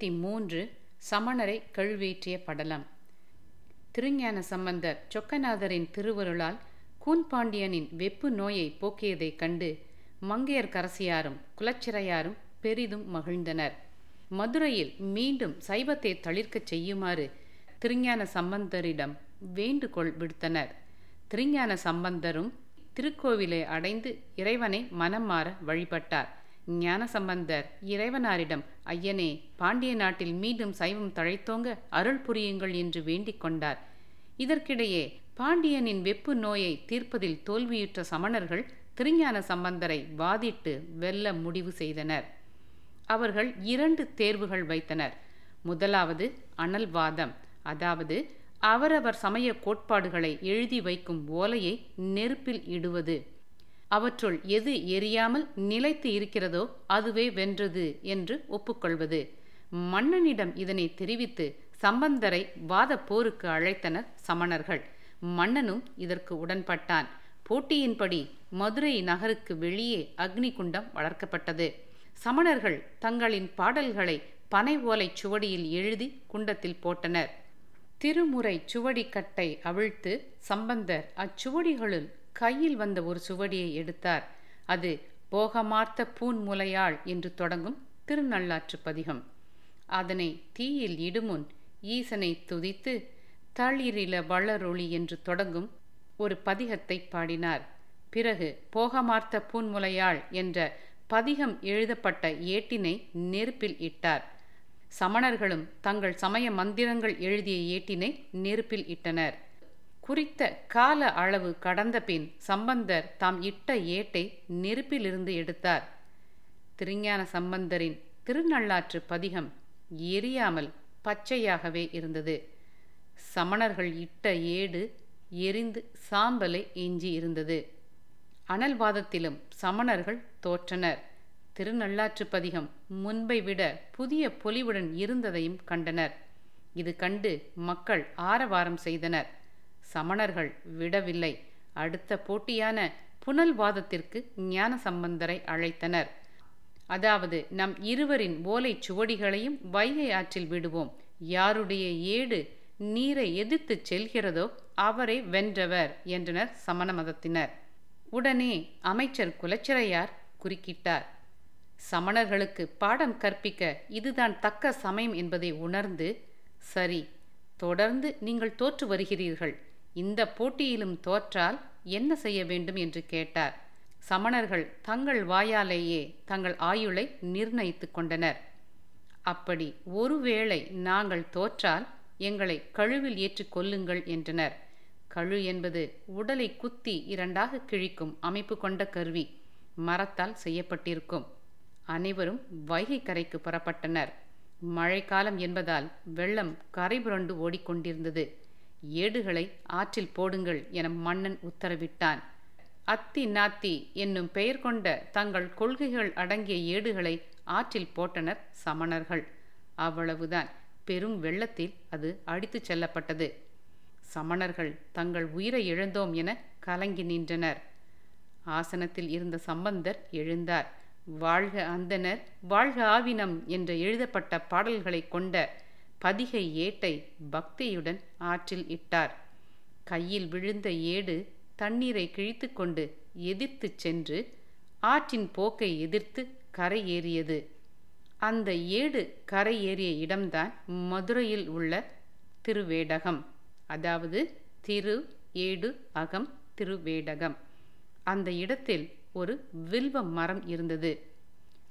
33 சமணரை கழுவேற்றிய படலம். திருஞான சம்பந்தர் சோக்கநாதரின் திருவருளால் கூன்பாண்டியனின் வெப்பு நோயை போக்கியதைக் கண்டு மங்கையர் கரசியாரும் குலச்சிறையாரும் பெரிதும் மகிழ்ந்தனர். மதுரையில் மீண்டும் சைவத்தை தளிர்க்கச் செய்யுமாறு திருஞான சம்பந்தரிடம் வேண்டுகோள் விடுத்தனர். திருஞான சம்பந்தரும் திருக்கோவிலை அடைந்து இறைவனை மனம் மாற வழிபட்டார். ஞான சம்பந்தர் இறைவனாரிடம், ஐயனே, பாண்டிய நாட்டில் மீண்டும் சைவம் தழைத்தோங்க அருள் புரியுங்கள் என்று வேண்டிக் கொண்டார். இதற்கிடையே பாண்டியனின் வெப்பு நோயை தீர்ப்பதில் தோல்வியுற்ற சமணர்கள் திருஞான சம்பந்தரை வாதிட்டு வெல்ல முடிவு செய்தனர். அவர்கள் 2 தேர்வுகள் வைத்தனர். முதலாவது அனல்வாதம், அதாவது அவரவர் சமய கோட்பாடுகளை எழுதி வைக்கும் ஓலையை நெருப்பில் இடுவது. அவற்றுள் எது எரியாமல் நிலைத்து இருக்கிறதோ அதுவே வென்றது என்று ஒப்புக்கொள்வது. மன்னனிடம் இதனை தெரிவித்து சம்பந்தரை வாத போருக்கு அழைத்தனர் சமணர்கள். மன்னனும் இதற்கு உடன்பட்டான். போட்டியின்படி மதுரை நகருக்கு வெளியே அக்னி குண்டம் வளர்க்கப்பட்டது. சமணர்கள் தங்களின் பாடல்களை பனை ஓலை சுவடியில் எழுதி குண்டத்தில் போட்டனர். திருமுறை சுவடிக்கட்டை அவிழ்த்து சம்பந்தர் அச்சுவடிகளுள் கையில் வந்த ஒரு சுவடியை எடுத்தார். அது போகமார்த்த பூன்முலையாள் என்று தொடங்கும் திருநள்ளாற்று பதிகம். அதனை தீயில் இடுமுன் ஈசனை துதித்து தளிரில வளரொளி என்று தொடங்கும் ஒரு பதிகத்தை பாடினார். பிறகு போகமார்த்த பூன்முலையாள் என்ற பதிகம் எழுதப்பட்ட ஏட்டினை நெருப்பில் இட்டார். சமணர்களும் தங்கள் சமய மந்திரங்கள் எழுதிய ஏட்டினை நெருப்பில் இட்டனர். குறித்த கால அளவு கடந்த பின் சம்பந்தர் தாம் இட்ட ஏட்டை நெருப்பிலிருந்து எடுத்தார். திருஞான சம்பந்தரின் திருநள்ளாற்று பதிகம் எரியாமல் பச்சையாகவே இருந்தது. சமணர்கள் இட்ட ஏடு எரிந்து சாம்பலை எஞ்சி இருந்தது. அனல்வாதத்திலும் சமணர்கள் தோற்றனர். திருநள்ளாற்று பதிகம் முன்பை விட புதிய பொலிவுடன் இருந்ததையும் கண்டனர். இது கண்டு மக்கள் ஆரவாரம் செய்தனர். சமணர்கள் விடவில்லை. அடுத்த போட்டியான புனல்வாதத்திற்கு ஞான சம்பந்தரை அழைத்தனர். அதாவது, நம் இருவரின் ஓலை சுவடிகளையும் வைகை ஆற்றில் விடுவோம். யாருடைய ஏடு நீரை எதிர்த்து செல்கிறதோ அவரை வென்றவர் என்றனர் சமண மதத்தினர். உடனே அமைச்சர் குலச்சிறையார் குறுக்கிட்டார். சமணர்களுக்கு பாடம் கற்பிக்க இதுதான் தக்க சமயம் என்பதை உணர்ந்து, சரி, தொடர்ந்து நீங்கள் தோற்று வருகிறீர்கள், இந்த போட்டியிலும் தோற்றால் என்ன செய்ய வேண்டும் என்று கேட்டார். சமணர்கள் தங்கள் வாயாலேயே தங்கள் ஆயுளை நிர்ணயித்து கொண்டனர். அப்படி ஒருவேளை நாங்கள் தோற்றால் எங்களை கழுவில் ஏற்றிக் கொள்ளுங்கள் என்றனர். கழு என்பது உடலை குத்தி 2ஆக கிழிக்கும் அமைப்பு கொண்ட கருவி. மரத்தால் செய்யப்பட்டிருக்கும். அனைவரும் வைகை கரைக்கு புறப்பட்டனர். மழைக்காலம் என்பதால் வெள்ளம் கரை புரண்டு ஓடிக்கொண்டிருந்தது. ஏடுகளை ஆற்றில் போடுங்கள் என மன்னன் உத்தரவிட்டான். அத்தி நாத்தி என்னும் பெயர் கொண்ட தங்கள் கொள்கைகள் அடங்கிய ஏடுகளை ஆற்றில் போட்டனர் சமணர்கள். அவ்வளவுதான், பெரும் வெள்ளத்தில் அது அடித்து செல்லப்பட்டது. சமணர்கள் தங்கள் உயிரை இழந்தோம் என கலங்கி நின்றனர். ஆசனத்தில் இருந்த சம்பந்தர் எழுந்தார். வாழ்க அந்தனர், வாழ்க ஆவினம் என்று எழுதப்பட்ட பாடல்களை கொண்ட பதிகை ஏட்டை பக்தியுடன் ஆற்றில் இட்டார். கையில் விழுந்த ஏடு தண்ணீரை கிழித்து கொண்டு எதிர்த்து சென்று ஆற்றின் போக்கை எதிர்த்து கரை ஏறியது. அந்த ஏடு கரை ஏறிய இடம்தான் மதுரையில் உள்ள திருவேடகம், அதாவது திரு ஏடு அகம் திருவேடகம். அந்த இடத்தில் ஒரு வில்வ மரம் இருந்தது.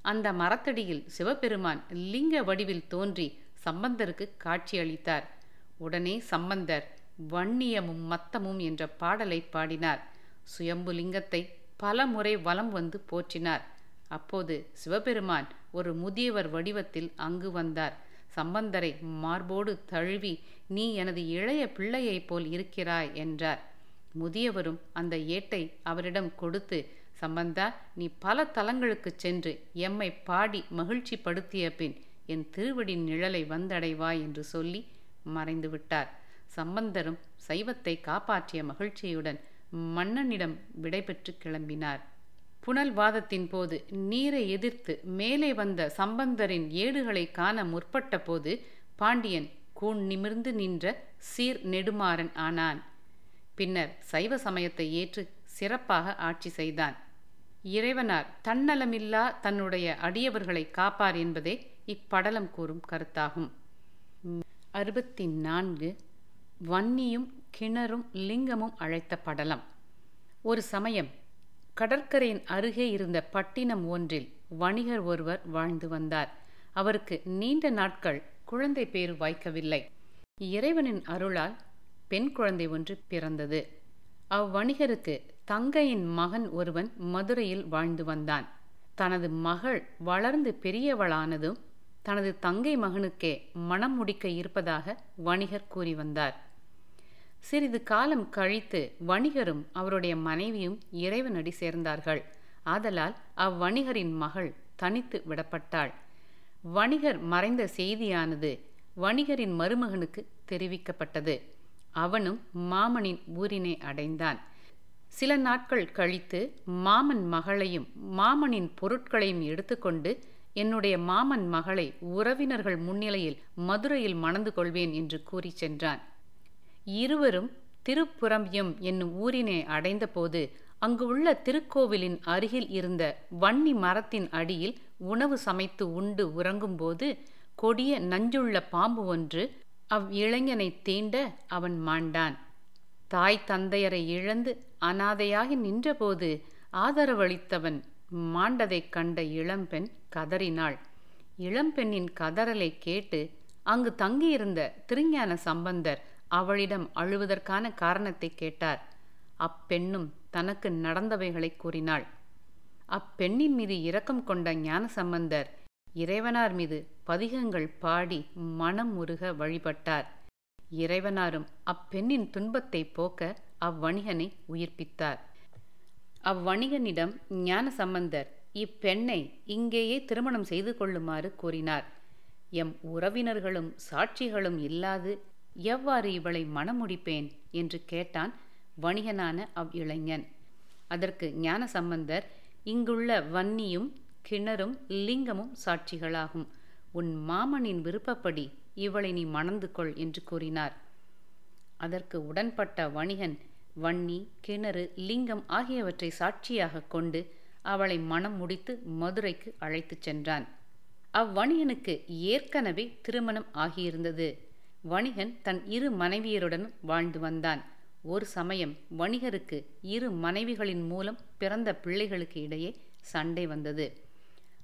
அந்த மரத்தடியில் சிவபெருமான் லிங்க வடிவில் தோன்றி சம்பந்தருக்கு காட்சியளித்தார். உடனே சம்பந்தர் வண்ணியமும் மத்தமும் என்ற பாடலை பாடினார். சுயம்புலிங்கத்தை பல முறை வலம் வந்து போற்றினார். அப்போது சிவபெருமான் ஒரு முதியவர் வடிவத்தில் அங்கு வந்தார். சம்பந்தரை மார்போடு தழுவி, நீ எனது இளைய பிள்ளையைப் போல் இருக்கிறாய் என்றார். முதியவரும் அந்த ஏட்டை அவரிடம் கொடுத்து, சம்பந்தா, நீ பல தலங்களுக்கு சென்று எம்மை பாடி மகிழ்ச்சி படுத்திய பின் என் திருவடி நிழலை வந்தடைவாய் என்று சொல்லி மறைந்துவிட்டார். சம்பந்தரும் சைவத்தை காப்பாற்றிய மகிழ்ச்சியுடன் மன்னனிடம் விடைபெற்று கிளம்பினார். புனல்வாதத்தின் போது நீரை எதிர்த்து மேலே வந்த சம்பந்தரின் ஏடுகளை காண முற்பட்ட போது பாண்டியன் கூன் நிமிர்ந்து நின்ற சீர் நெடுமாறன் ஆனான். பின்னர் சைவ சமயத்தை ஏற்று சிறப்பாக ஆட்சி செய்தான். இறைவனார் தன்னலமில்லா தன்னுடைய அடியவர்களை காப்பார் என்பதே இப்படலம் கூறும் கருத்தாகும். 64 வன்னியும் கிணறும் லிங்கமும் அழைத்த படலம். ஒரு சமயம் கடற்கரையின் அருகே இருந்த பட்டினம் ஒன்றில் வணிகர் ஒருவர் வாழ்ந்து வந்தார். அவருக்கு நீண்ட நாட்கள் குழந்தை பேர் வாய்க்கவில்லை. இறைவனின் அருளால் பெண் குழந்தை ஒன்று பிறந்தது. அவ்வணிகருக்கு தங்கையின் மகன் ஒருவன் மதுரையில் வாழ்ந்து வந்தான். தனது மகள் வளர்ந்து பெரியவளானதும் தனது தங்கை மகனுக்கே மனம் முடிக்க இருப்பதாக வணிகர் கூறி வந்தார். சிறிது காலம் கழித்து வணிகரும் அவருடைய மனைவியும் இறைவனடி சேர்ந்தார்கள். ஆதலால் அவ்வணிகரின் மகள் தனித்து விடப்பட்டாள். வணிகர் மறைந்த செய்தியானது வணிகரின் மருமகனுக்கு தெரிவிக்கப்பட்டது. அவனும் மாமனின் ஊரினை அடைந்தான். சில நாட்கள் கழித்து மாமன் மகளையும் மாமனின் பொருட்களையும் எடுத்துக்கொண்டு என்னுடைய மாமன் மகளை உறவினர்கள் முன்னிலையில் மதுரையில் மணந்து கொள்வேன் என்று கூறி சென்றான். இருவரும் திருப்புறம்பியம் என்னும் ஊரினை அடைந்தபோது அங்கு உள்ள திருக்கோவிலின் அருகில் இருந்த வன்னி மரத்தின் அடியில் உணவு சமைத்து உண்டு உறங்கும்போது கொடிய நஞ்சுள்ள பாம்பு ஒன்று அவ்விளைஞனை தீண்ட அவன் மாண்டான். தாய் தந்தையரை இழந்து அனாதையாகி நின்றபோது ஆதரவளித்தவன் மாண்டதைக் கண்ட இளம்பெண் கதறினாள். இளம்பெண்ணின் கதறலை கேட்டு அங்கு தங்கியிருந்த திருஞான சம்பந்தர் அவளிடம் அழுவதற்கான காரணத்தை கேட்டார். அப்பெண்ணும் தனக்கு நடந்தவைகளை கூறினாள். அப்பெண்ணின் மீது இரக்கம் கொண்ட ஞானசம்பந்தர் இறைவனார் மீது பதிகங்கள் பாடி மனம் உருக வழிபட்டார். இறைவனாரும் அப்பெண்ணின் துன்பத்தை போக்க அவ்வணிகனை உயிர்ப்பித்தார். அவ்வணிகனிடம் ஞானசம்பந்தர் இப்பெண்ணை இங்கேயே திருமணம் செய்து கொள்ளுமாறு கூறினார். எம் உறவினர்களும் சாட்சிகளும் இல்லாது எவ்வாறு இவளை மணமுடிப்பேன் என்று கேட்டான் வணிகனான அவ்விளைஞன். அதற்கு ஞானசம்பந்தர் இங்குள்ள வன்னியும் கிணறும் லிங்கமும் சாட்சிகளாகும். உன் மாமனின் விருப்பப்படி இவளை நீ மணந்து கொள் என்று கூறினார். அதற்கு உடன்பட்ட வணிகன் வன்னி கிணறு லிங்கம் ஆகியவற்றை சாட்சியாக கொண்டு அவளை மணம் முடித்து மதுரைக்கு அழைத்து சென்றான். அவ்வணிகனுக்கு ஏற்கனவே திருமணம் ஆகியிருந்தது. வணிகன் தன் இரு மனைவியருடன் வாழ்ந்து வந்தான். ஒரு சமயம் வணிகருக்கு இரு மனைவிகளின் மூலம் பிறந்த பிள்ளைகளுக்கு இடையே சண்டை வந்தது.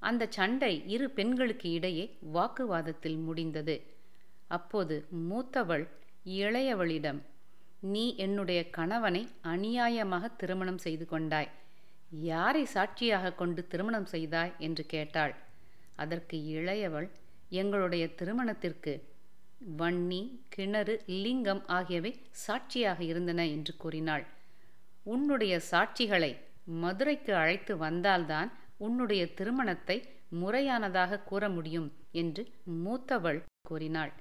அந்த சண்டை இரு பெண்களுக்கு இடையே வாக்குவாதத்தில் முடிந்தது. அப்போது மூத்தவள் இளையவளிடம், நீ என்னுடைய கணவனை அநியாயமாக திருமணம் செய்து கொண்டாய், யாரை சாட்சியாக கொண்டு திருமணம் செய்தாய் என்று கேட்டாள். அதற்கு இளையவள், எங்களுடைய திருமணத்திற்கு வன்னி கிணறு லிங்கம் ஆகியவை சாட்சியாக இருந்தன என்று கூறினாள். உன்னுடைய சாட்சிகளை மதுரைக்கு அழைத்து வந்தால்தான் உன்னுடைய திருமணத்தை முறையானதாக கூற முடியும் என்று மூத்தவள் கூறினாள்.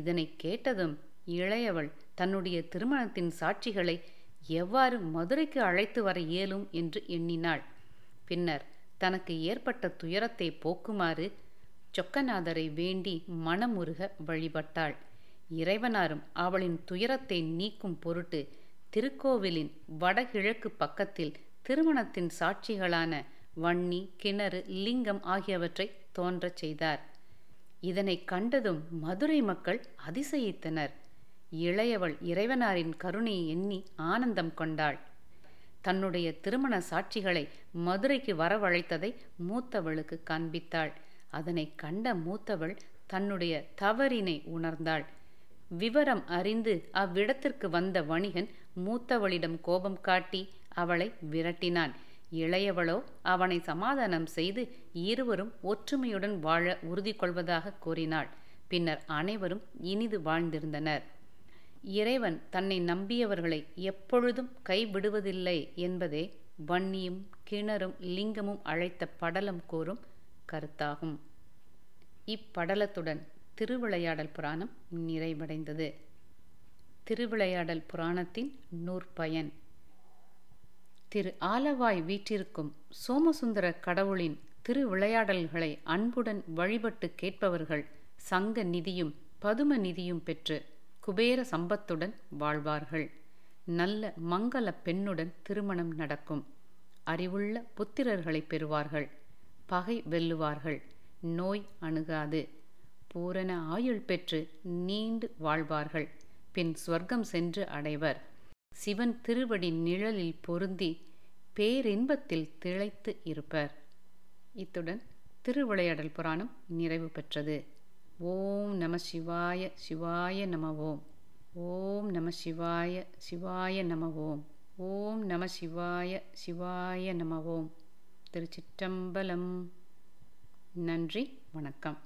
இதனை கேட்டதும் இளையவள் தன்னுடைய திருமணத்தின் சாட்சிகளை எவ்வாறு மதுரைக்கு அழைத்து வர இயலும் என்று எண்ணினாள். பின்னர் தனக்கு ஏற்பட்ட துயரத்தை போக்குமாறு சோக்கநாதரை வேண்டி மனமுருக வழிபட்டாள். இறைவனாரும் அவளின் துயரத்தை நீக்கும் பொருட்டு திருக்கோவிலின் வடகிழக்கு பக்கத்தில் திருமணத்தின் சாட்சிகளான வன்னி கிணறு லிங்கம் ஆகியவற்றை தோன்றச் செய்தார். இதனை கண்டதும் மதுரை மக்கள் அதிசயித்தனர். இளையவள் இறைவனாரின் கருணையை எண்ணி ஆனந்தம் கொண்டாள். தன்னுடைய திருமண சாட்சிகளை மதுரைக்கு வரவழைத்ததை மூத்தவளுக்கு காண்பித்தாள். அதனை கண்ட மூத்தவள் தன்னுடைய தவறினை உணர்ந்தாள். விவரம் அறிந்து அவ்விடத்திற்கு வந்த வணிகன் மூத்தவளிடம் கோபம் காட்டி அவளை விரட்டினான். இளையவளோ அவனை சமாதானம் செய்து இருவரும் ஒற்றுமையுடன் வாழ உறுதி கொள்வதாக கூறினாள். பின்னர் அனைவரும் இனிது வாழ்ந்திருந்தனர். இறைவன் தன்னை நம்பியவர்களை எப்பொழுதும் கைவிடுவதில்லை என்பதே வன்னியும் கிணறும் லிங்கமும் அழைத்த படலம் கூறும் கருத்தாகும். இப்படலத்துடன் திருவிளையாடல் புராணம் நிறைவடைந்தது. திருவிளையாடல் புராணத்தின் நூற்பயன். திரு ஆலவாய் வீற்றிருக்கும் சோமசுந்தர கடவுளின் திருவிளையாடல்களை அன்புடன் வழிபட்டு கேட்பவர்கள் சங்க நிதியும் பதும நிதியும் பெற்று குபேர சம்பத்துடன் வாழ்வார்கள். நல்ல மங்கள பெண்ணுடன் திருமணம் நடக்கும். அறிவுள்ள புத்திரர்களை பெறுவார்கள். பகை வெல்லுவார்கள். நோய் அணுகாது. பூரண ஆயுள் பெற்று நீண்டு வாழ்வார்கள். பின் ஸ்வர்க்கம் சென்று அடைவர். சிவன் திருவடி நிழலில் பொருந்தி பேரின்பத்தில் திளைத்து இருப்பர். இத்துடன் திருவிளையாடல் புராணம் நிறைவு பெற்றது. ஓம் நம சிவாய சிவாய நம ஓம். ஓம் நம சிவாய சிவாய நம ஓம். ஓம் நம சிவாய சிவாய நம ஓம். திருச்சிற்றம்பலம். நன்றி, வணக்கம்.